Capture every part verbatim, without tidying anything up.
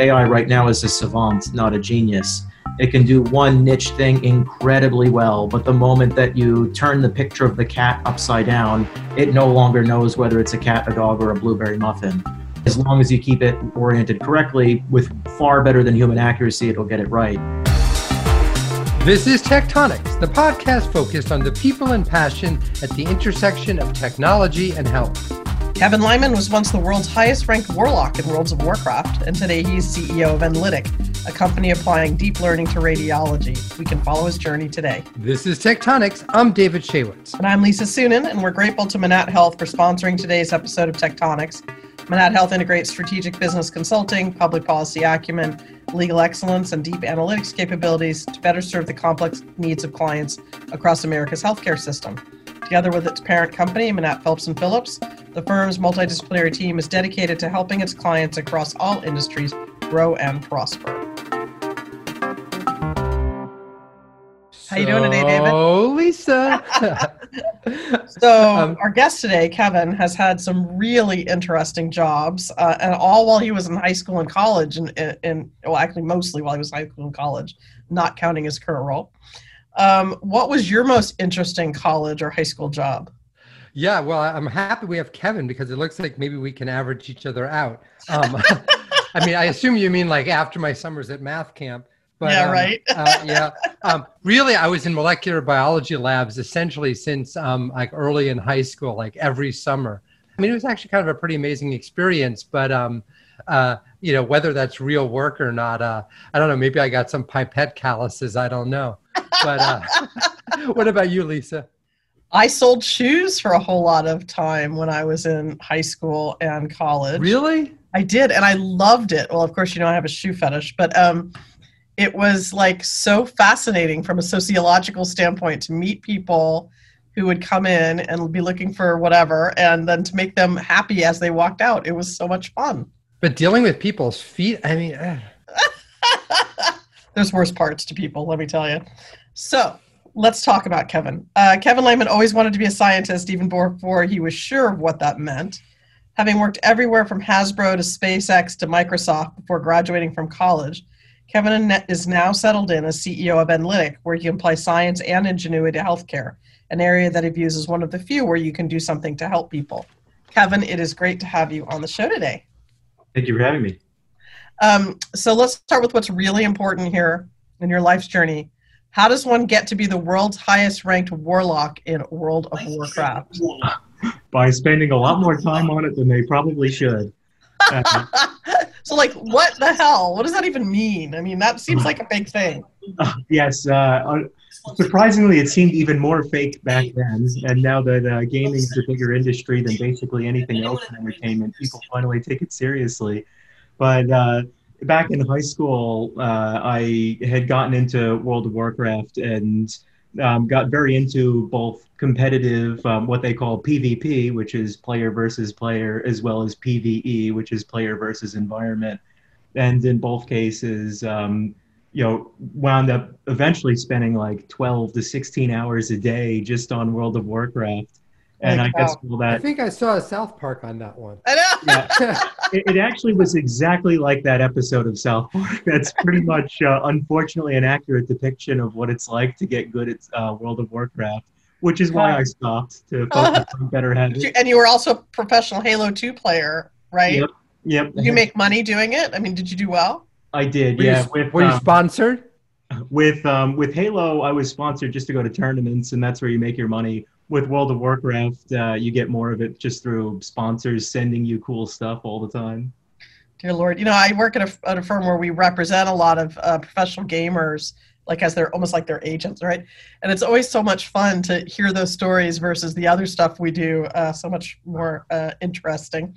A I right now is a savant, not a genius. It can do one niche thing incredibly well, but the moment that you turn the picture of the cat upside down, it no longer knows whether it's a cat, a dog, or a blueberry muffin. As long as you keep it oriented correctly, with far better than human accuracy, it'll get it right. This is Tectonics, the podcast focused on the people and passion at the intersection of technology and health. Kevin Lyman was once the world's highest-ranked warlock in World of Warcraft, and today he's C E O of Enlitic, a company applying deep learning to radiology. We can follow his journey today. This is Tectonics. I'm David Shaywitz. And I'm Lisa Sunan, and we're grateful to Manat Health for sponsoring today's episode of Tectonics. Manat Health integrates strategic business consulting, public policy acumen, legal excellence, and deep analytics capabilities to better serve the complex needs of clients across America's healthcare system. Together with its parent company, Manat Phelps and Phillips, the firm's multidisciplinary team is dedicated to helping its clients across all industries grow and prosper. So, how you doing today, David? Oh, Lisa. So um, our guest today, Kevin, has had some really interesting jobs, uh, and all while he was in high school and college, and, and well, actually mostly while he was in high school and college, not counting his current role. Um, what was your most interesting college or high school job? Yeah, well, I'm happy we have Kevin because it looks like maybe we can average each other out. Um, I mean, I assume you mean like after my summers at math camp. But, yeah, um, right. uh, yeah. Um, really, I was in molecular biology labs essentially since um, like early in high school, like every summer. I mean, it was actually kind of a pretty amazing experience, but um, uh, you know, whether that's real work or not, uh, I don't know. Maybe I got some pipette calluses. I don't know. But uh, what about you, Lisa? I sold shoes for a whole lot of time when I was in high school and college. Really? I did. And I loved it. Well, of course, you know, I have a shoe fetish, but um, it was like so fascinating from a sociological standpoint to meet people who would come in and be looking for whatever and then to make them happy as they walked out. It was so much fun. But dealing with people's feet, I mean, uh... there's worse parts to people, let me tell you. So let's talk about Kevin. Uh, Kevin Lyman always wanted to be a scientist even before he was sure of what that meant. Having worked everywhere from Hasbro to SpaceX to Microsoft before graduating from college, Kevin is now settled in as C E O of Enlitic, where he can apply science and ingenuity to healthcare, an area that he views as one of the few where you can do something to help people. Kevin, it is great to have you on the show today. Thank you for having me. Um, so let's start with what's really important here in your life's journey. How does one get to be the world's highest ranked warlock in World of Warcraft? By spending a lot more time on it than they probably should. Uh, so like, what the hell? What does that even mean? I mean, that seems like a fake thing. Uh, yes. Uh, surprisingly, it seemed even more fake back then. And now that uh, gaming is a bigger industry than basically anything else in entertainment, people finally take it seriously. But uh, back in high school, uh, I had gotten into World of Warcraft and um, got very into both competitive, um, what they call P v P, which is player versus player, as well as P v E, which is player versus environment. And in both cases, um, you know, wound up eventually spending like twelve to sixteen hours a day just on World of Warcraft. And like, I guess all that. I think I saw a South Park on that one. I know. Yeah. it, it actually was exactly like that episode of South Park. That's pretty much, uh, unfortunately, an accurate depiction of what it's like to get good at uh, World of Warcraft, which is why I stopped to focus on better habits. And you were also a professional Halo two player, right? Yep. Yep. Did you make money doing it? I mean, did you do well? I did. Were yeah. You, with, were um, you sponsored? With um, with Halo, I was sponsored just to go to tournaments, and that's where you make your money. With World of Warcraft, uh, you get more of it just through sponsors sending you cool stuff all the time. Dear Lord. You know, I work at a, at a firm where we represent a lot of uh, professional gamers, like as they're almost like their agents, right? And it's always so much fun to hear those stories versus the other stuff we do, uh, so much more uh, interesting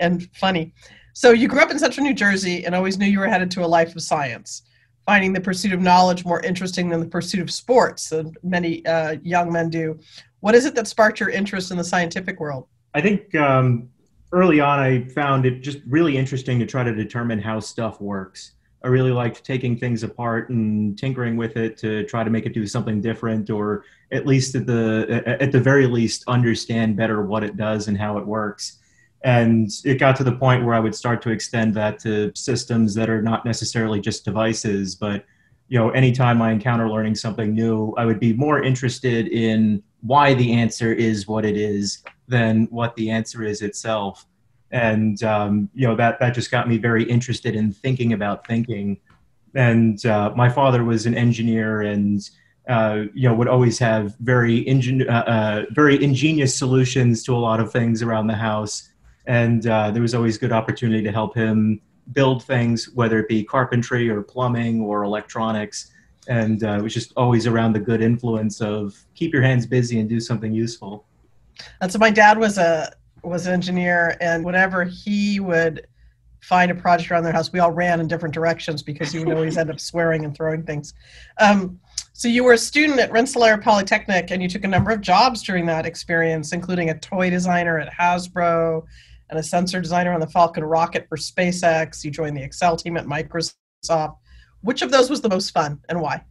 and funny. So you grew up in Central New Jersey and always knew you were headed to a life of science, finding the pursuit of knowledge more interesting than the pursuit of sports that many uh, young men do. What is it that sparked your interest in the scientific world? I think um, early on, I found it just really interesting to try to determine how stuff works. I really liked taking things apart and tinkering with it to try to make it do something different, or at least at the, at the very least, understand better what it does and how it works. And it got to the point where I would start to extend that to systems that are not necessarily just devices, but, you know, anytime I encounter learning something new, I would be more interested in why the answer is what it is than what the answer is itself. And, um, you know, that, that just got me very interested in thinking about thinking. And uh, my father was an engineer and, uh, you know, would always have very, ingen- uh, uh, very ingenious solutions to a lot of things around the house. And uh, there was always good opportunity to help him build things, whether it be carpentry or plumbing or electronics. And uh, it was just always around the good influence of keep your hands busy and do something useful. And so my dad was a was an engineer, and whenever he would find a project around their house, we all ran in different directions because he would always end up swearing and throwing things. Um, so you were a student at Rensselaer Polytechnic, and you took a number of jobs during that experience, including a toy designer at Hasbro, and a sensor designer on the Falcon rocket for SpaceX. You joined the Excel team at Microsoft. Which of those was the most fun and why?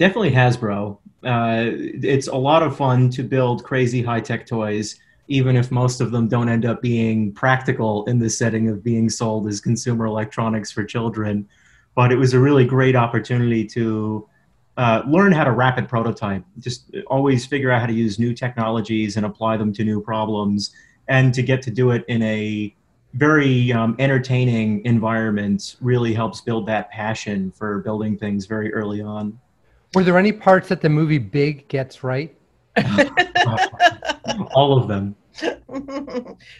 Definitely Hasbro. Uh, it's a lot of fun to build crazy high-tech toys, even if most of them don't end up being practical in the setting of being sold as consumer electronics for children. But it was a really great opportunity to uh, learn how to rapid prototype, just always figure out how to use new technologies and apply them to new problems, and to get to do it in a very um, entertaining environment really helps build that passion for building things very early on. Were there any parts that the movie Big gets right? All of them.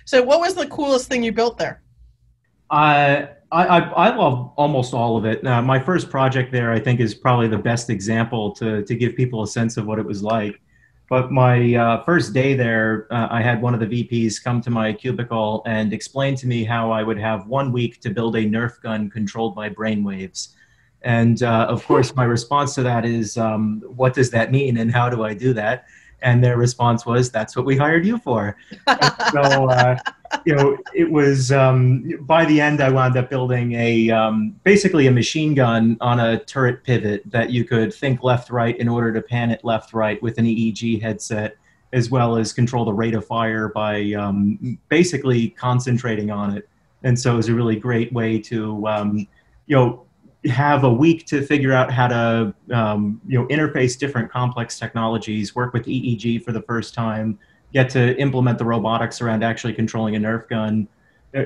So what was the coolest thing you built there? Uh, I, I, I love almost all of it. Uh, my first project there, I think, is probably the best example to, to give people a sense of what it was like. But my uh, first day there, uh, I had one of the V Ps come to my cubicle and explain to me how I would have one week to build a Nerf gun controlled by brainwaves. And uh, of course, my response to that is, um, what does that mean and how do I do that? And their response was, that's what we hired you for. So, uh, you know, it was, um, by the end, I wound up building a, um, basically a machine gun on a turret pivot that you could think left, right in order to pan it left, right with an E E G headset, as well as control the rate of fire by um, basically concentrating on it. And so it was a really great way to, um, you know, have a week to figure out how to, um, you know, interface different complex technologies, work with E E G for the first time, get to implement the robotics around actually controlling a Nerf gun.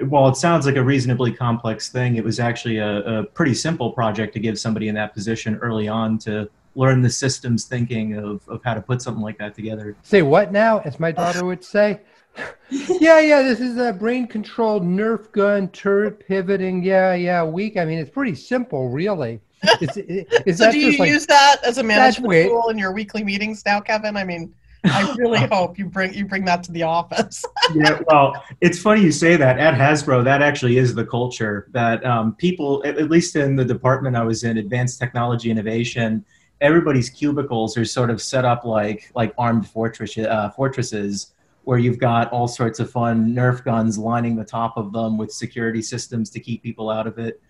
While it sounds like a reasonably complex thing, it was actually a, a pretty simple project to give somebody in that position early on to learn the systems thinking of, of how to put something like that together. Say what now, as my daughter would say? yeah, yeah, this is a brain-controlled Nerf gun, turret pivoting, yeah, yeah, weak. I mean, it's pretty simple, really. Is, is, is so that do you like, use that as a management tool in your weekly meetings now, Kevin? I mean, I really hope you bring you bring that to the office. Yeah, well, it's funny you say that. At Hasbro, that actually is the culture, that um, people, at, at least in the department I was in, Advanced Technology Innovation, everybody's cubicles are sort of set up like like armed fortress, uh, fortresses, where you've got all sorts of fun Nerf guns lining the top of them with security systems to keep people out of it.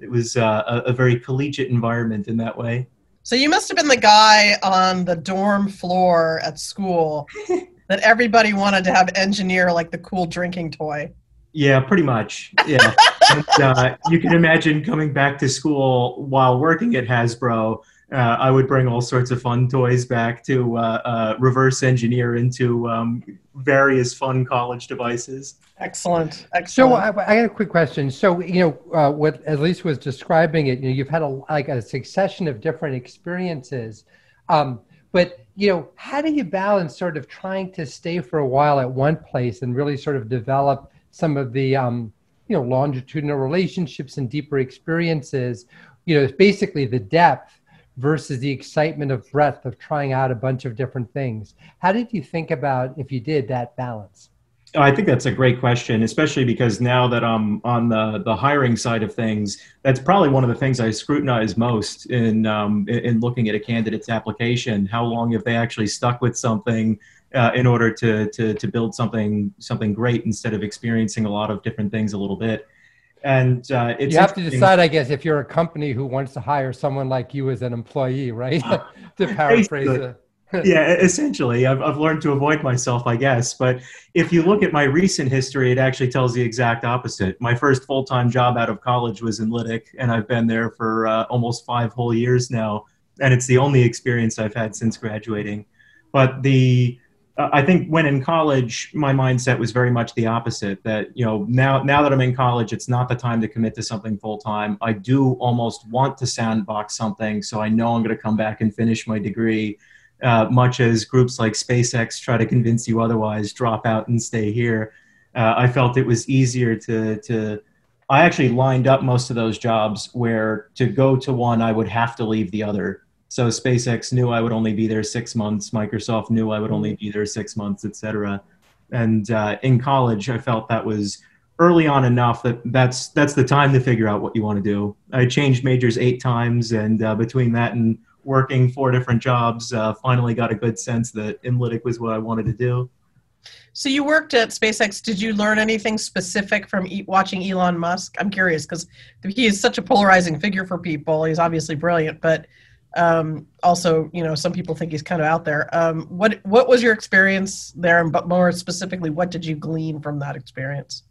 It was uh, a, a very collegiate environment in that way. So you must have been the guy on the dorm floor at school that everybody wanted to have engineer like the cool drinking toy. Yeah, pretty much. Yeah, but, uh, you can imagine coming back to school while working at Hasbro. Uh, I would bring all sorts of fun toys back to uh, uh, reverse engineer into um, various fun college devices. Excellent. Excellent. So I, I got a quick question. So, you know, uh, what Elise was describing it, you know, you've had a, like a succession of different experiences, um, but, you know, how do you balance sort of trying to stay for a while at one place and really sort of develop some of the, um, you know, longitudinal relationships and deeper experiences, you know, basically the depth versus the excitement of breadth of trying out a bunch of different things? How did you think about, if you did, that balance? Oh, I think that's a great question, especially because now that I'm on the, the hiring side of things, that's probably one of the things I scrutinize most in, um, in looking at a candidate's application. How long have they actually stuck with something uh, in order to, to, to build something, something great instead of experiencing a lot of different things a little bit? And uh, it's you have to decide, I guess, if you're a company who wants to hire someone like you as an employee, right? To paraphrase it. Yeah, essentially. I've, I've learned to avoid myself, I guess. But if you look at my recent history, it actually tells the exact opposite. My first full-time job out of college was Enlitic, and I've been there for uh, almost five whole years now. And it's the only experience I've had since graduating. But the uh, I think when in college, my mindset was very much the opposite, that, you know, now, now that I'm in college, it's not the time to commit to something full-time. I do almost want to sandbox something, so I know I'm going to come back and finish my degree. Uh, much as groups like SpaceX try to convince you otherwise, drop out and stay here. Uh, I felt it was easier to, to, I actually lined up most of those jobs where to go to one, I would have to leave the other. So SpaceX knew I would only be there six months. Microsoft knew I would only be there six months, et cetera. And uh, in college, I felt that was early on enough that that's, that's the time to figure out what you want to do. I changed majors eight times, and uh, between that and working four different jobs, uh, finally got a good sense that Enlitic was what I wanted to do. So you worked at SpaceX. Did you learn anything specific from e- watching Elon Musk? I'm curious because he is such a polarizing figure for people. He's obviously brilliant, but um, also, you know, some people think he's kind of out there. Um, what what was your experience there, and but more specifically, what did you glean from that experience?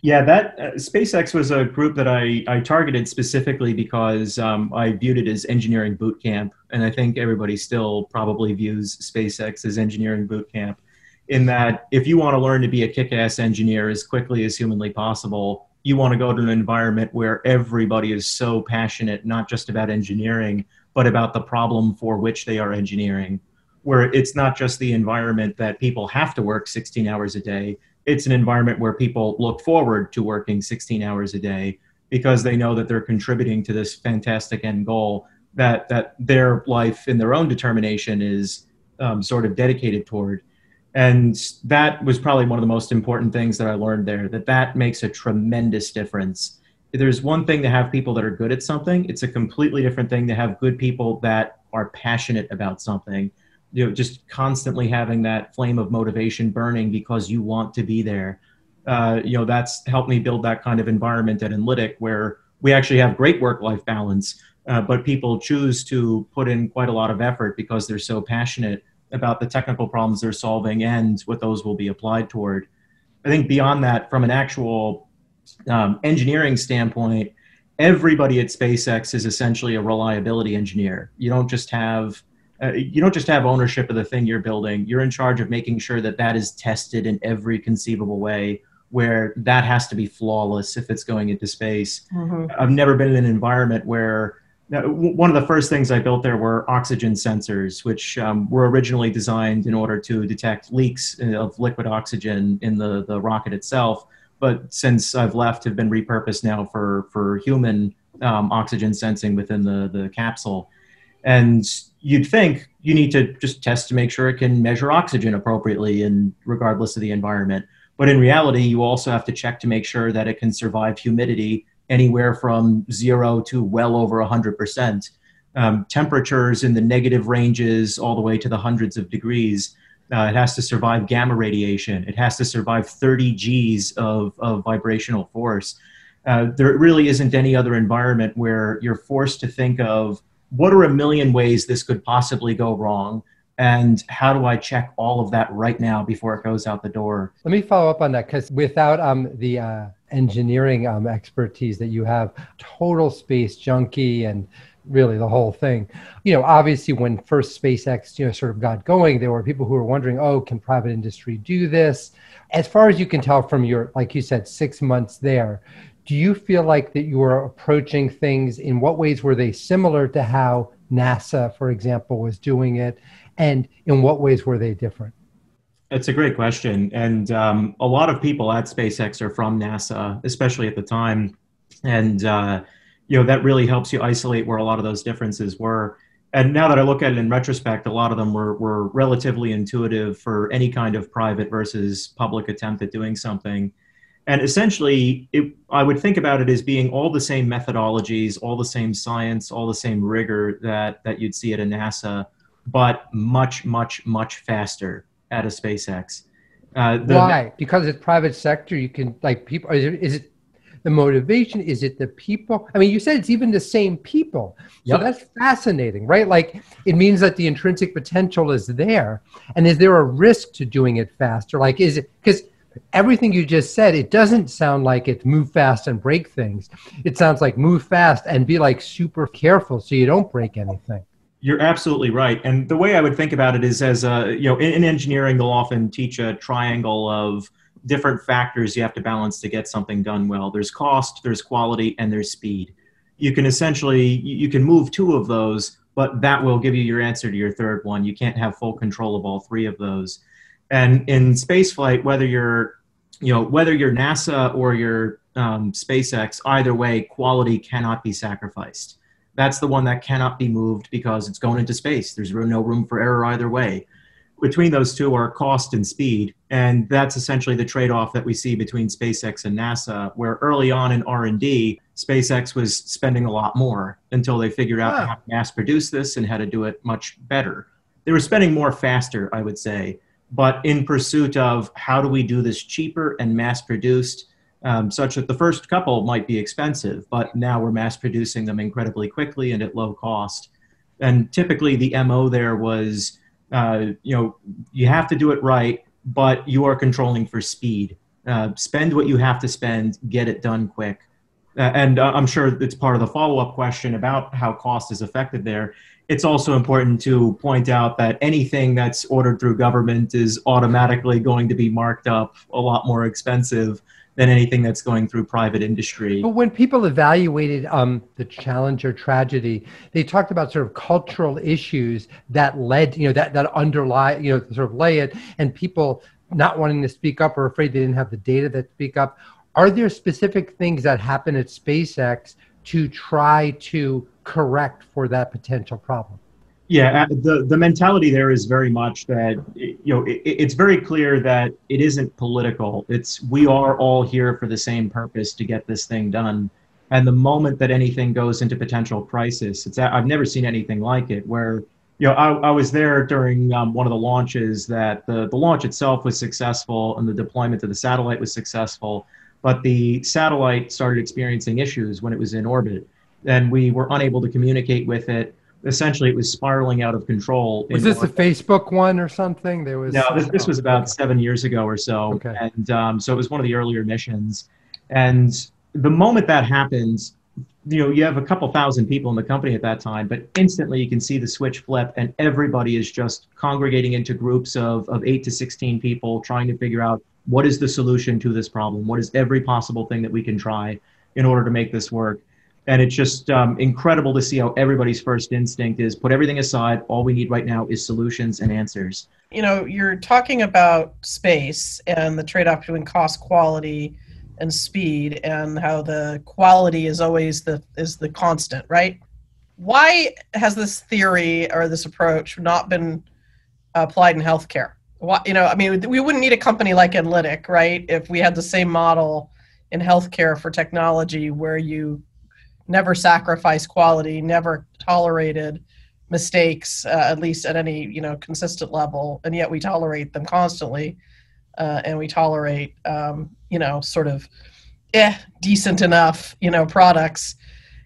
Yeah, that uh, SpaceX was a group that I, I targeted specifically because um, I viewed it as engineering boot camp. And I think everybody still probably views SpaceX as engineering boot camp, in that if you want to learn to be a kick-ass engineer as quickly as humanly possible, you want to go to an environment where everybody is so passionate, not just about engineering, but about the problem for which they are engineering, where it's not just the environment that people have to work sixteen hours a day. It's an environment where people look forward to working sixteen hours a day because they know that they're contributing to this fantastic end goal that, that their life in their own determination is um, sort of dedicated toward. And that was probably one of the most important things that I learned there, that that makes a tremendous difference. There's one thing to have people that are good at something. It's a completely different thing to have good people that are passionate about something. You know, just constantly having that flame of motivation burning because you want to be there. Uh, you know, that's helped me build that kind of environment at Enlitic, where we actually have great work-life balance, uh, but people choose to put in quite a lot of effort because they're so passionate about the technical problems they're solving and what those will be applied toward. I think beyond that, from an actual um, engineering standpoint, everybody at SpaceX is essentially a reliability engineer. You don't just have Uh, you don't just have ownership of the thing you're building. You're in charge of making sure that that is tested in every conceivable way, where that has to be flawless if it's going into space. Mm-hmm. I've never been in an environment where uh, w- one of the first things I built there were oxygen sensors, which um, were originally designed in order to detect leaks of liquid oxygen in the, the rocket itself. But since I've left, have been repurposed now for, for human um, oxygen sensing within the, the capsule. And you'd think you need to just test to make sure it can measure oxygen appropriately and regardless of the environment. But in reality, you also have to check to make sure that it can survive humidity anywhere from zero to well over one hundred percent. Um, temperatures in the negative ranges all the way to the hundreds of degrees. Uh, it has to survive gamma radiation. It has to survive thirty G's of, of vibrational force. Uh, there really isn't any other environment where you're forced to think of, what are a million ways this could possibly go wrong? And how do I check all of that right now before it goes out the door? Let me follow up on that, because without um, the uh, engineering um, expertise that you have, total space junkie and really the whole thing. You know, obviously when first SpaceX, you know, sort of got going, there were people who were wondering, oh, can private industry do this? As far as you can tell from your, like you said, six months there, do you feel like that you were approaching things, in what ways were they similar to how NASA, for example, was doing it? And in what ways were they different? That's a great question. And um, a lot of people at SpaceX are from NASA, especially at the time. And, uh, you know, that really helps you isolate where a lot of those differences were. And now that I look at it in retrospect, a lot of them were, were relatively intuitive for any kind of private versus public attempt at doing something. And essentially, it, I would think about it as being all the same methodologies, all the same science, all the same rigor that, that you'd see at a NASA, but much, much, much faster at a SpaceX. Uh, the, Why? Because it's private sector, you can, like, people, is it, is it the motivation? Is it the people? I mean, you said it's even the same people. Yep. So that's fascinating, right? Like, it means that the intrinsic potential is there. And is there a risk to doing it faster? Like, is it, because everything you just said, it doesn't sound like it's move fast and break things. It sounds like move fast and be like super careful so you don't break anything. You're absolutely right. And the way I would think about it is as a, you know, in, in engineering, they'll often teach a triangle of different factors you have to balance to get something done well. There's cost, there's quality, and there's speed. You can essentially, you can move two of those, but that will give you your answer to your third one. You can't have full control of all three of those. And in spaceflight, whether you're, you know, whether you're NASA or you're um, SpaceX, either way, quality cannot be sacrificed. That's the one that cannot be moved because it's going into space. There's no room for error either way. Between those two are cost and speed. And that's essentially the trade-off that we see between SpaceX and NASA, where early on in R and D, SpaceX was spending a lot more until they figured out yeah. how to mass produce this and how to do it much better. They were spending more faster, I would say, but in pursuit of how do we do this cheaper and mass produced, Um, such that the first couple might be expensive, but now we're mass producing them incredibly quickly and at low cost. And typically the M O there was, uh, you know, you have to do it right, but you are controlling for speed. Uh, spend what you have to spend, get it done quick. Uh, and uh, I'm sure it's part of the follow-up question about how cost is affected there. It's also important to point out that anything that's ordered through government is automatically going to be marked up a lot more expensive than anything that's going through private industry. But when people evaluated um, the Challenger tragedy, they talked about sort of cultural issues that led, you know, that, that underlie, you know, sort of lay it, and people not wanting to speak up or afraid they didn't have the data that speak up. Are there specific things that happen at SpaceX to try to correct for that potential problem? Yeah, the, the mentality there is very much that, you know, it, it's very clear that it isn't political. It's we are all here for the same purpose to get this thing done. And the moment that anything goes into potential crisis, it's I've never seen anything like it where, you know, I, I was there during um, one of the launches that the, the launch itself was successful and the deployment of the satellite was successful, but the satellite started experiencing issues when it was in orbit and we were unable to communicate with it. Essentially, it was spiraling out of control. Was this the Facebook one or something? There was no. This, this was about seven years ago or so, okay. and um, so it was one of the earlier missions. And the moment that happens, you know, you have a couple thousand people in the company at that time, but instantly you can see the switch flip, and everybody is just congregating into groups of of eight to sixteen people, trying to figure out what is the solution to this problem, what is every possible thing that we can try in order to make this work. And it's just um, incredible to see how everybody's first instinct is put everything aside. All we need right now is solutions and answers. You know, you're talking about space and the trade-off between cost, quality, and speed, and how the quality is always the is the constant, right? Why has this theory or this approach not been applied in healthcare? Why, you know, I mean, we wouldn't need a company like Enlitic, right, if we had the same model in healthcare for technology where you never sacrificed quality, never tolerated mistakes, uh, at least at any, you know, consistent level. And yet we tolerate them constantly. Uh, and we tolerate, um, you know, sort of, eh, decent enough, you know, products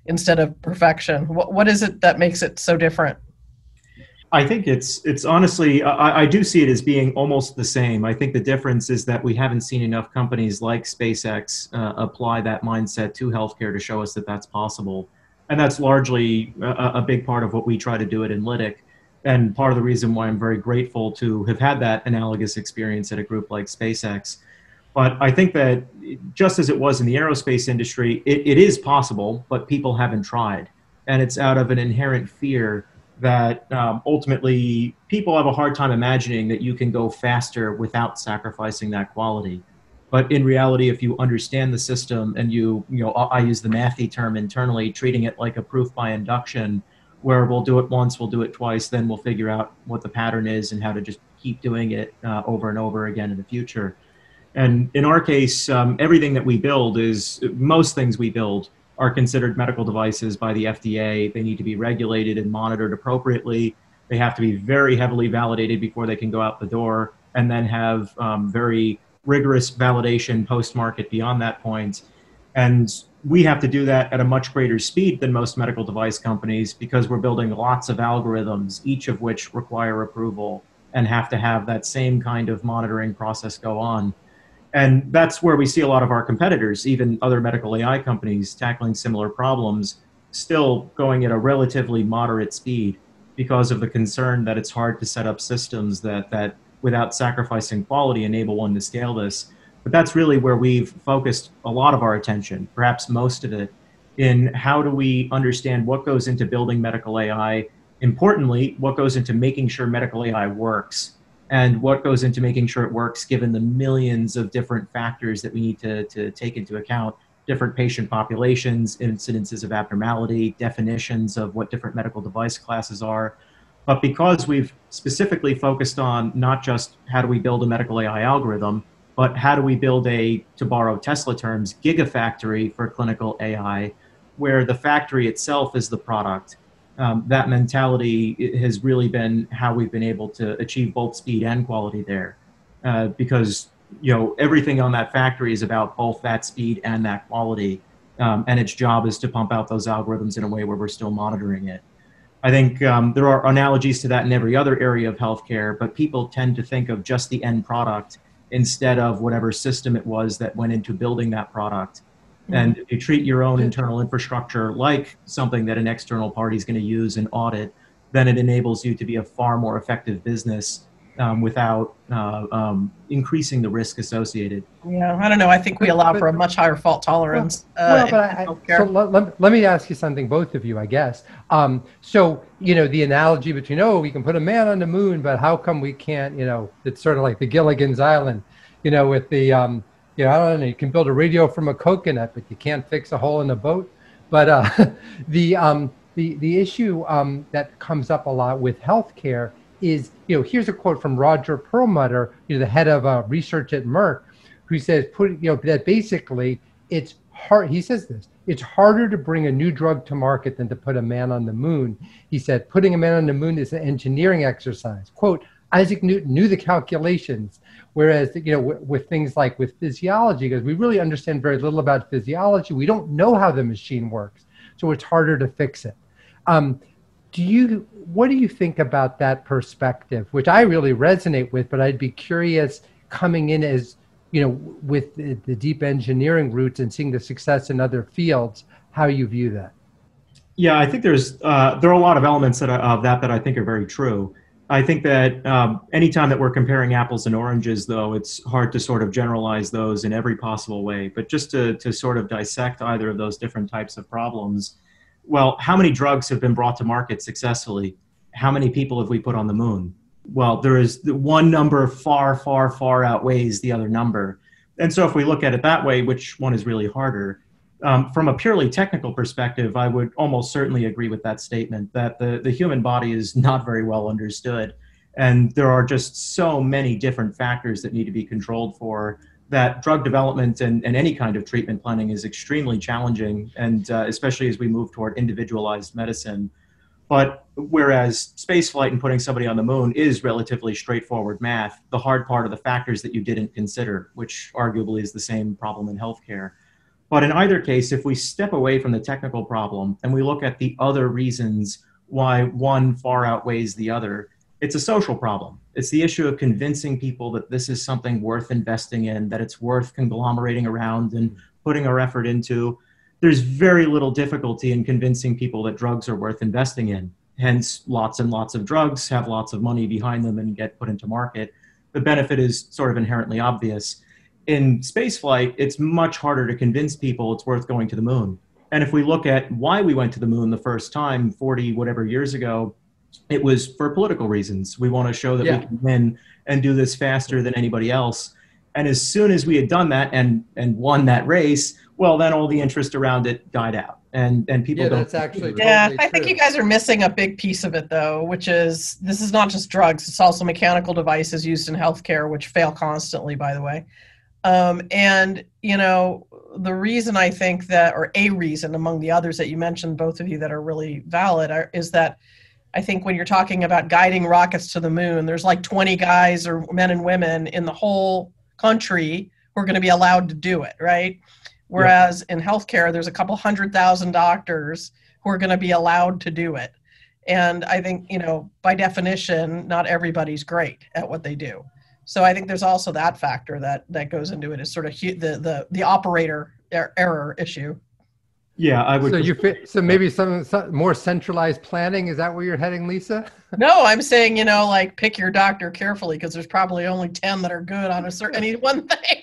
instead of perfection. What, what is it that makes it so different? I think it's, it's honestly, I, I do see it as being almost the same. I think the difference is that we haven't seen enough companies like SpaceX uh, apply that mindset to healthcare to show us that that's possible. And that's largely a, a big part of what we try to do at Enlitic. And part of the reason why I'm very grateful to have had that analogous experience at a group like SpaceX. But I think that just as it was in the aerospace industry, it, it is possible, but people haven't tried. And it's out of an inherent fear that um, ultimately people have a hard time imagining that you can go faster without sacrificing that quality. But in reality, if you understand the system and you, you know, I use the mathy term internally, treating it like a proof by induction, where we'll do it once, we'll do it twice, then we'll figure out what the pattern is and how to just keep doing it uh, over and over again in the future. And in our case, um, everything that we build is, most things we build are considered medical devices by the F D A. They need to be regulated and monitored appropriately. They have to be very heavily validated before they can go out the door, and then have um, very rigorous validation post-market beyond that point. And we have to do that at a much greater speed than most medical device companies because we're building lots of algorithms, each of which require approval and have to have that same kind of monitoring process go on. And that's where we see a lot of our competitors, even other medical A I companies tackling similar problems, still going at a relatively moderate speed because of the concern that it's hard to set up systems that, that without sacrificing quality, enable one to scale this. But that's really where we've focused a lot of our attention, perhaps most of it, in how do we understand what goes into building medical A I, importantly, what goes into making sure medical A I works, and what goes into making sure it works given the millions of different factors that we need to, to take into account, different patient populations, incidences of abnormality, definitions of what different medical device classes are. But because we've specifically focused on not just how do we build a medical A I algorithm, but how do we build a, to borrow Tesla terms, gigafactory for clinical A I, where the factory itself is the product. Um, that mentality has really been how we've been able to achieve both speed and quality there. Uh, because, you know, everything on that factory is about both that speed and that quality. Um, and its job is to pump out those algorithms in a way where we're still monitoring it. I think um, there are analogies to that in every other area of healthcare, but people tend to think of just the end product instead of whatever system it was that went into building that product. Mm-hmm. And if you treat your own internal infrastructure like something that an external party is going to use and audit, then it enables you to be a far more effective business um, without uh, um, increasing the risk associated. Yeah, I don't know. I think we allow but, for a much higher fault tolerance. Well, uh, well, but I, so let, let, let me ask you something, both of you, I guess. Um, so, you know, the analogy between, oh, we can put a man on the moon, but how come we can't, you know, it's sort of like the Gilligan's Island, you know, with the, um, you know, I don't know, you can build a radio from a coconut, but you can't fix a hole in a boat. But uh, the, um, the, the issue um, that comes up a lot with healthcare is, you know, here's a quote from Roger Perlmutter, you know, the head of uh, research at Merck, who says, put, you know, that basically it's hard, he says this, it's harder to bring a new drug to market than to put a man on the moon. He said, putting a man on the moon is an engineering exercise. Quote, Isaac Newton knew the calculations, whereas, you know, w with things like with physiology, because we really understand very little about physiology, we don't know how the machine works, so it's harder to fix it. Um, Do you, what do you think about that perspective, which I really resonate with, but I'd be curious coming in as, you know, with the, the deep engineering roots and seeing the success in other fields, how you view that? Yeah, I think there's, uh, there are a lot of elements that, of that that I think are very true. I think that um, anytime that we're comparing apples and oranges, though, it's hard to sort of generalize those in every possible way. But just to, to sort of dissect either of those different types of problems, well, how many drugs have been brought to market successfully? How many people have we put on the moon? Well, there is one number far, far, far outweighs the other number. And so if we look at it that way, which one is really harder? Um, from a purely technical perspective, I would almost certainly agree with that statement that the, the human body is not very well understood. And there are just so many different factors that need to be controlled for that drug development and, and any kind of treatment planning is extremely challenging, and uh, especially as we move toward individualized medicine. But whereas spaceflight and putting somebody on the moon is relatively straightforward math, the hard part are the factors that you didn't consider, which arguably is the same problem in healthcare. But in either case, if we step away from the technical problem and we look at the other reasons why one far outweighs the other, it's a social problem. It's the issue of convincing people that this is something worth investing in, that it's worth conglomerating around and putting our effort into. There's very little difficulty in convincing people that drugs are worth investing in. Hence, lots and lots of drugs have lots of money behind them and get put into market. The benefit is sort of inherently obvious. In spaceflight, it's much harder to convince people it's worth going to the moon. And if we look at why we went to the moon the first time, forty whatever years ago, it was for political reasons. We want to show that yeah. we can win and do this faster than anybody else. And as soon as we had done that and, and won that race, well, then all the interest around it died out. And, and people yeah, don't. That's actually yeah, totally I think true. You guys are missing a big piece of it, though, which is this is not just drugs. It's also mechanical devices used in healthcare, which fail constantly, by the way. Um, and, you know, the reason I think that, or a reason among the others that you mentioned, both of you that are really valid, are, is that I think when you're talking about guiding rockets to the moon, there's like twenty guys or men and women in the whole country who are going to be allowed to do it, right? Whereas yeah. in healthcare, there's a couple hundred thousand doctors who are going to be allowed to do it. And I think, you know, by definition, not everybody's great at what they do. So I think there's also that factor that that goes into it, is sort of the the, the operator er- error issue. Yeah, I would. So just, you fit, so maybe some, some more centralized planning. Is that where you're heading, Lisa? No, I'm saying, you know, like pick your doctor carefully, because there's probably only ten that are good on a certain any one thing.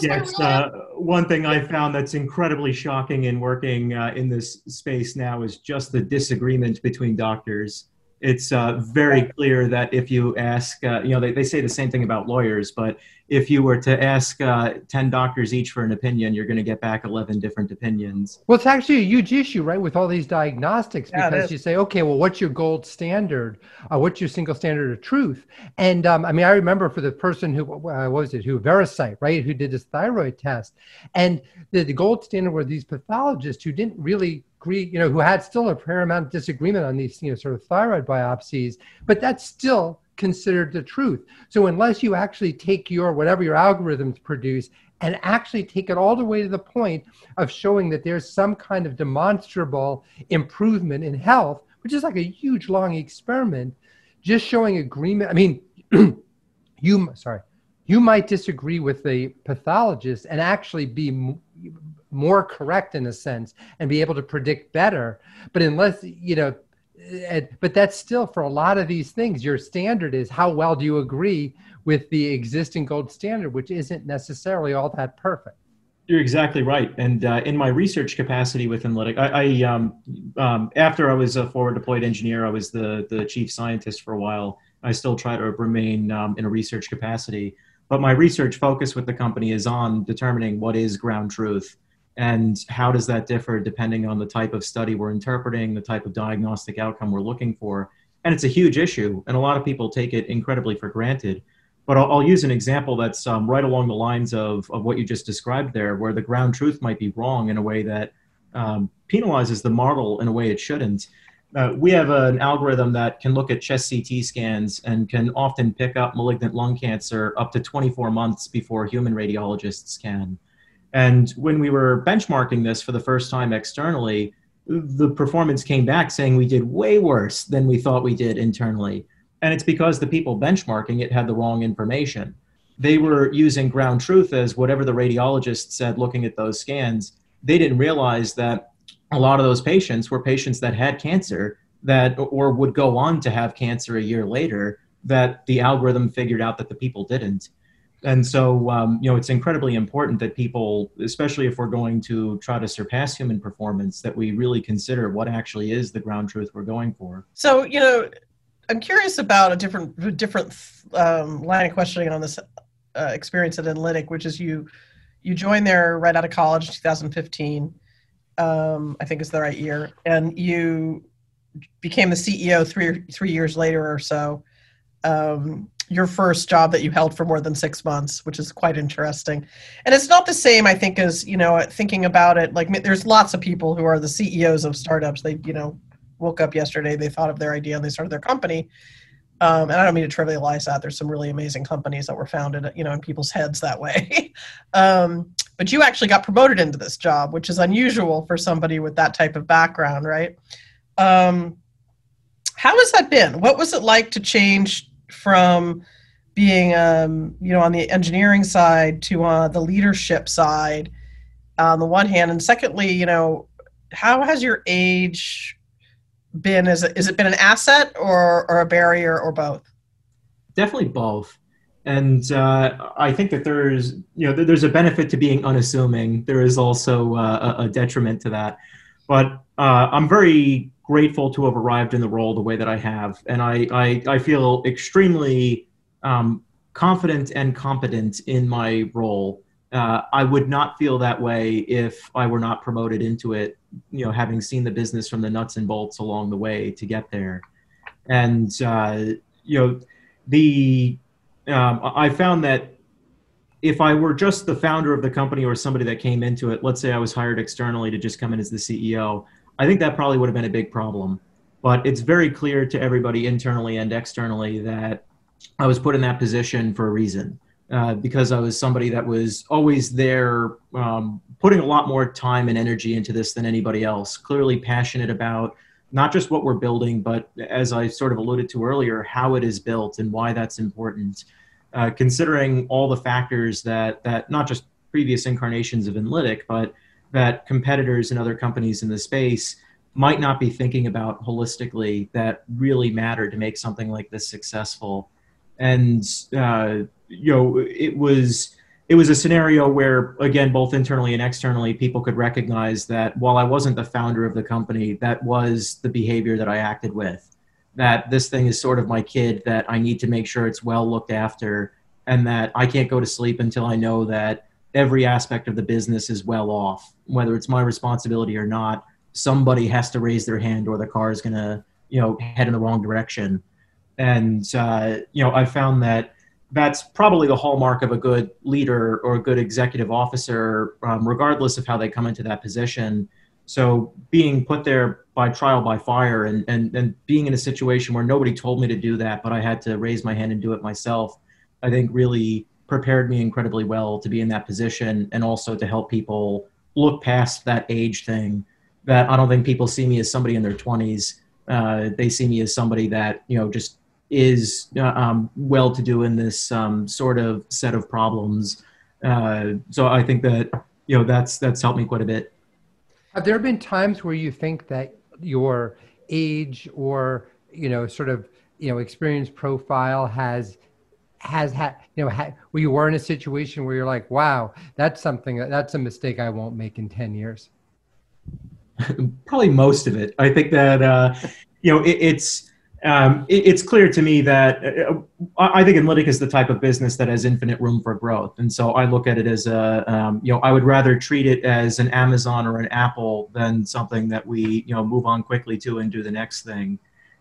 Yes, uh, one thing I found that's incredibly shocking in working uh, in this space now is just the disagreement between doctors. It's uh, very clear that if you ask, uh, you know, they, they say the same thing about lawyers, but if you were to ask uh, ten doctors each for an opinion, you're going to get back eleven different opinions. Well, it's actually a huge issue, right, with all these diagnostics, yeah, because you say, okay, well, what's your gold standard? Uh, what's your single standard of truth? And um, I mean, I remember for the person who, uh, what was it, who Veracyte, right, who did this thyroid test, and the, the gold standard were these pathologists who didn't really you know, who had still a fair amount of disagreement on these, you know, sort of thyroid biopsies, but that's still considered the truth. So unless you actually take your, whatever your algorithms produce, and actually take it all the way to the point of showing that there's some kind of demonstrable improvement in health, which is like a huge, long experiment, just showing agreement. I mean, you, sorry, you might disagree with the pathologist and actually be m- more correct in a sense and be able to predict better. But unless, you know, but that's still for a lot of these things, your standard is how well do you agree with the existing gold standard, which isn't necessarily all that perfect. You're exactly right. And uh, in my research capacity with Enlitic, I, I um, um, after I was a forward deployed engineer, I was the, the chief scientist for a while. I still try to remain um, in a research capacity, but my research focus with the company is on determining what is ground truth and how does that differ depending on the type of study we're interpreting, the type of diagnostic outcome we're looking for. And it's a huge issue, and a lot of people take it incredibly for granted. But I'll, I'll use an example that's um, right along the lines of, of what you just described there, where the ground truth might be wrong in a way that um, penalizes the model in a way it shouldn't. Uh, we have a, an algorithm that can look at chest C T scans and can often pick up malignant lung cancer up to twenty-four months before human radiologists can. And when we were benchmarking this for the first time externally, the performance came back saying we did way worse than we thought we did internally. And it's because the people benchmarking it had the wrong information. They were using ground truth as whatever the radiologist said looking at those scans. They didn't realize that a lot of those patients were patients that had cancer that, or would go on to have cancer a year later, that the algorithm figured out that the people didn't. And so, um, you know, it's incredibly important that people, especially if we're going to try to surpass human performance, that we really consider what actually is the ground truth we're going for. So, you know, I'm curious about a different different um, line of questioning on this uh, experience at Enlitic, which is you you joined there right out of college, two thousand fifteen. Um, I think it's the right year, and you became the C E O three three years later or so. Um, your first job that you held for more than six months, which is quite interesting. And it's not the same, I think, as, you know, thinking about it, like there's lots of people who are the C E Os of startups. They, you know, woke up yesterday, they thought of their idea and they started their company. Um, and I don't mean to trivialize that. There's some really amazing companies that were founded, you know, in people's heads that way. um, but you actually got promoted into this job, which is unusual for somebody with that type of background, right? Um, how has that been? What was it like to change from being, um, you know, on the engineering side to uh, the leadership side on the one hand? And secondly, you know, how has your age been? Is it, is it been an asset or, or a barrier or both? Definitely both. And uh, I think that there's, you know, there's a benefit to being unassuming. There is also uh, a detriment to that. But uh, I'm very grateful to have arrived in the role the way that I have. And I, I, I feel extremely um, confident and competent in my role. Uh, I would not feel that way if I were not promoted into it, you know, having seen the business from the nuts and bolts along the way to get there. And, uh, you know, the um, I found that if I were just the founder of the company or somebody that came into it, let's say I was hired externally to just come in as the C E O, I think that probably would have been a big problem. But it's very clear to everybody internally and externally that I was put in that position for a reason. uh, because I was somebody that was always there, um, putting a lot more time and energy into this than anybody else, clearly passionate about not just what we're building, but as I sort of alluded to earlier, how it is built and why that's important, uh, considering all the factors that, that not just previous incarnations of Enlitic, but that competitors and other companies in the space might not be thinking about holistically that really matter to make something like this successful. And, uh, you know, it was, it was a scenario where, again, both internally and externally, people could recognize that while I wasn't the founder of the company, that was the behavior that I acted with, that this thing is sort of my kid, that I need to make sure it's well looked after, and that I can't go to sleep until I know that every aspect of the business is well off, whether it's my responsibility or not. Somebody has to raise their hand or the car is going to, you know, head in the wrong direction. And, uh, you know, I found that that's probably the hallmark of a good leader or a good executive officer, um, regardless of how they come into that position. So being put there by trial by fire and, and, and being in a situation where nobody told me to do that, but I had to raise my hand and do it myself, I think really prepared me incredibly well to be in that position and also to help people look past that age thing. That I don't think people see me as somebody in their twenties. Uh, they see me as somebody that, you know, just is uh, um, well-to-do in this um, sort of set of problems. Uh, so I think that, you know, that's, that's helped me quite a bit. Have there been times where you think that your age or, you know, sort of, you know, experience profile has has had, you know, had, where you were in a situation where you're like, wow, that's something, that's a mistake I won't make in ten years? Probably most of it. I think that, uh, you know, it, it's, um, it, it's clear to me that uh, I think Enlitic is the type of business that has infinite room for growth. And so I look at it as a, um, you know, I would rather treat it as an Amazon or an Apple than something that we, you know, move on quickly to and do the next thing.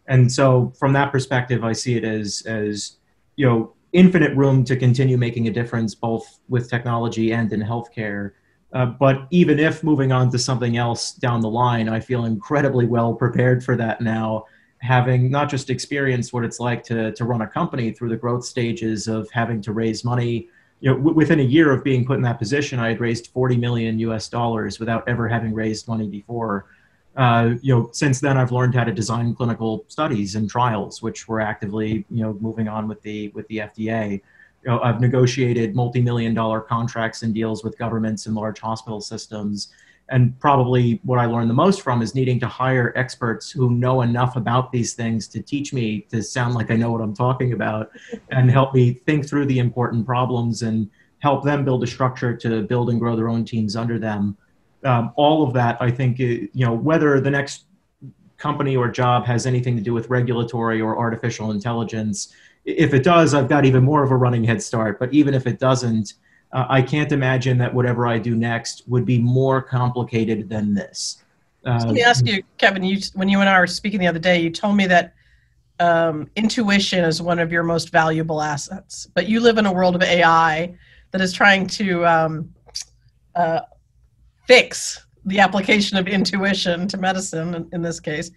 And so from that perspective, I see it as, as, you know, infinite room to continue making a difference, both with technology and in healthcare. Uh, but even if moving on to something else down the line, I feel incredibly well prepared for that now, having not just experienced what it's like to, to run a company through the growth stages of having to raise money. You know, w within a year of being put in that position, I had raised forty million U S dollars without ever having raised money before. Uh, you know, since then, I've learned how to design clinical studies and trials, which we're actively, you know, moving on with the with the F D A. You know, I've negotiated multi-million dollar contracts and deals with governments and large hospital systems. And probably what I learned the most from is needing to hire experts who know enough about these things to teach me to sound like I know what I'm talking about and help me think through the important problems and help them build a structure to build and grow their own teams under them. Um, all of that, I think, you know, whether the next company or job has anything to do with regulatory or artificial intelligence, if it does, I've got even more of a running head start. But even if it doesn't, uh, I can't imagine that whatever I do next would be more complicated than this. Um, so let me ask you, Kevin, you, when you and I were speaking the other day, you told me that um, intuition is one of your most valuable assets. But you live in a world of A I that is trying to um, uh, fix the application of intuition to medicine, in, in this case.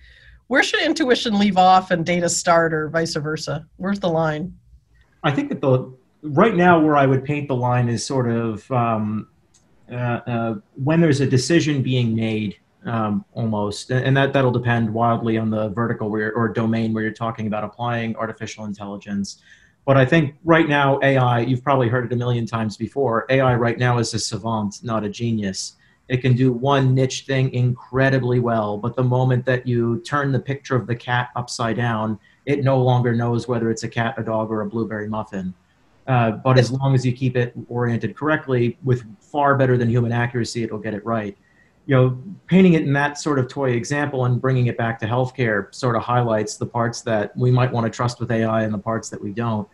Where should intuition leave off and data start, or vice versa? Where's the line? I think that the right now where I would paint the line is sort of um, uh, uh, when there's a decision being made, um, almost, and that that'll depend wildly on the vertical where, or domain where you're talking about applying artificial intelligence. But I think right now A I, you've probably heard it a million times before. A I right now is a savant, not a genius. It can do one niche thing incredibly well, but the moment that you turn the picture of the cat upside down, it no longer knows whether it's a cat, a dog, or a blueberry muffin. Uh, but as long as you keep it oriented correctly, with far better than human accuracy, it'll get it right. You know, painting it in that sort of toy example and bringing it back to healthcare sort of highlights the parts that we might want to trust with A I and the parts that we don't.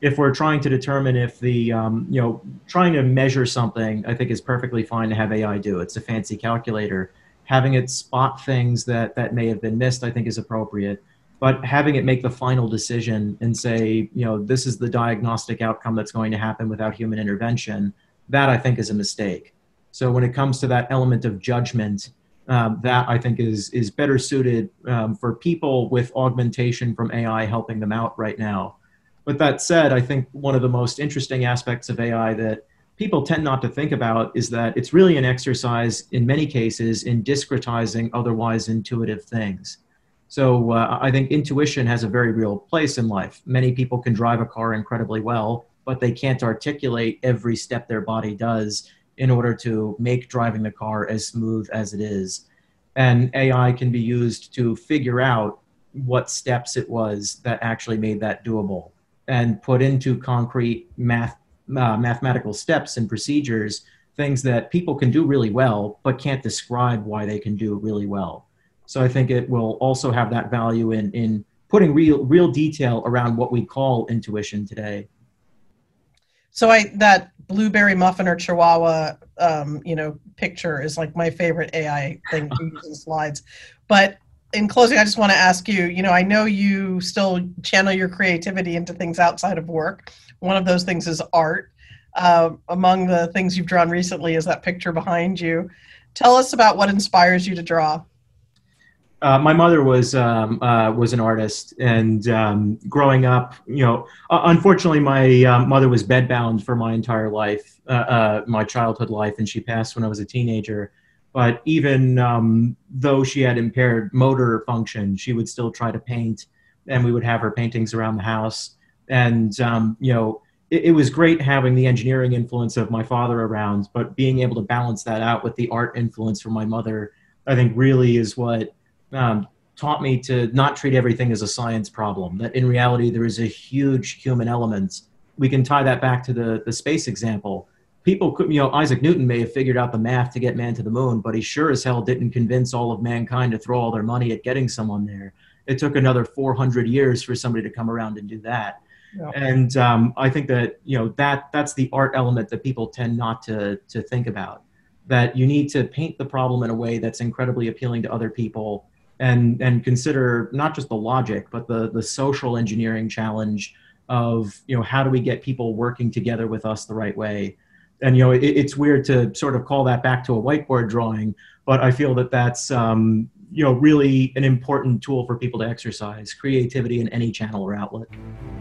If we're trying to determine if the, um, you know, trying to measure something, I think is perfectly fine to have A I do. It's a fancy calculator. Having it spot things that, that may have been missed, I think is appropriate. But having it make the final decision and say, you know, this is the diagnostic outcome that's going to happen without human intervention, that I think is a mistake. So when it comes to that element of judgment, um, that I think is, is better suited um, for people with augmentation from A I helping them out right now. With that said, I think one of the most interesting aspects of A I that people tend not to think about is that it's really an exercise, in many cases, in discretizing otherwise intuitive things. So uh, I think intuition has a very real place in life. Many people can drive a car incredibly well, but they can't articulate every step their body does in order to make driving the car as smooth as it is. And A I can be used to figure out what steps it was that actually made that doable and put into concrete math, uh, mathematical steps and procedures, things that people can do really well, but can't describe why they can do really well. So I think it will also have that value in, in putting real, real detail around what we call intuition today. So I, that blueberry muffin or chihuahua, um, you know, picture is like my favorite A I thing to use in slides. But in closing, I just want to ask you, you know, I know you still channel your creativity into things outside of work. One of those things is art. Uh, among the things you've drawn recently is that picture behind you. Tell us about what inspires you to draw. Uh, my mother was um, uh, was an artist, and um, growing up, you know, uh, unfortunately, my uh, mother was bedbound for my entire life, uh, uh, my childhood life, and she passed when I was a teenager. But even um, though she had impaired motor function, she would still try to paint, and we would have her paintings around the house. And um, you know, it, it was great having the engineering influence of my father around, but being able to balance that out with the art influence from my mother, I think, really is what Um, taught me to not treat everything as a science problem, that in reality, there is a huge human element. We can tie that back to the, the space example. People could, you know, Isaac Newton may have figured out the math to get man to the moon, but he sure as hell didn't convince all of mankind to throw all their money at getting someone there. It took another four hundred years for somebody to come around and do that. Yeah. And um, I think that, you know, that that's the art element that people tend not to, to think about, that you need to paint the problem in a way that's incredibly appealing to other people. And, and consider not just the logic, but the, the social engineering challenge of, you know, how do we get people working together with us the right way? And, you know, it, it's weird to sort of call that back to a whiteboard drawing, but I feel that that's, um, you know, really an important tool for people to exercise creativity in any channel or outlet.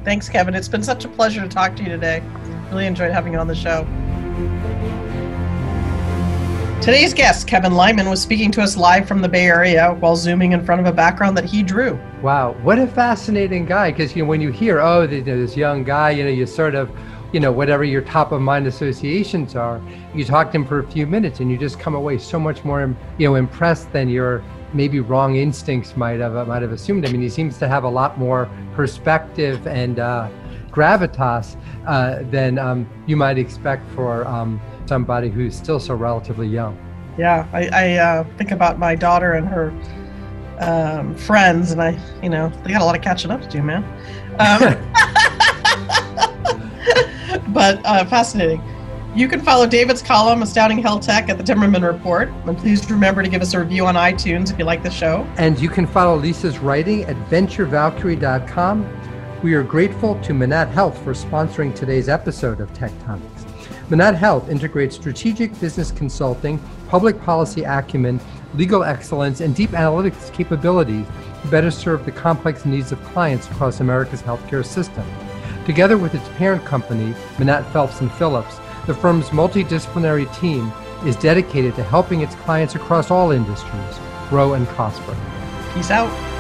Thanks, Kevin. It's been such a pleasure to talk to you today. Really enjoyed having you on the show. Today's guest, Kevin Lyman, was speaking to us live from the Bay Area while zooming in front of a background that he drew. Wow, what a fascinating guy, because you know, when you hear, oh, this young guy, you know, you sort of, you know, whatever your top of mind associations are, you talk to him for a few minutes and you just come away so much more, you know, impressed than your maybe wrong instincts might have, might have assumed. I mean, he seems to have a lot more perspective and uh, gravitas uh, than um, you might expect for um, somebody who's still so relatively young. Yeah, I, I uh, think about my daughter and her um, friends, and I, you know, they got a lot of catching up to do, man. Um, but uh, fascinating. You can follow David's column, Astounding Health Tech, at the Timmerman Report. And please remember to give us a review on iTunes if you like the show. And you can follow Lisa's writing at Venture Valkyrie dot com. We are grateful to Manat Health for sponsoring today's episode of Tectonics. Manat Health integrates strategic business consulting, public policy acumen, legal excellence, and deep analytics capabilities to better serve the complex needs of clients across America's healthcare system. Together with its parent company, Manat Phelps and Phillips, the firm's multidisciplinary team is dedicated to helping its clients across all industries grow and prosper. Peace out.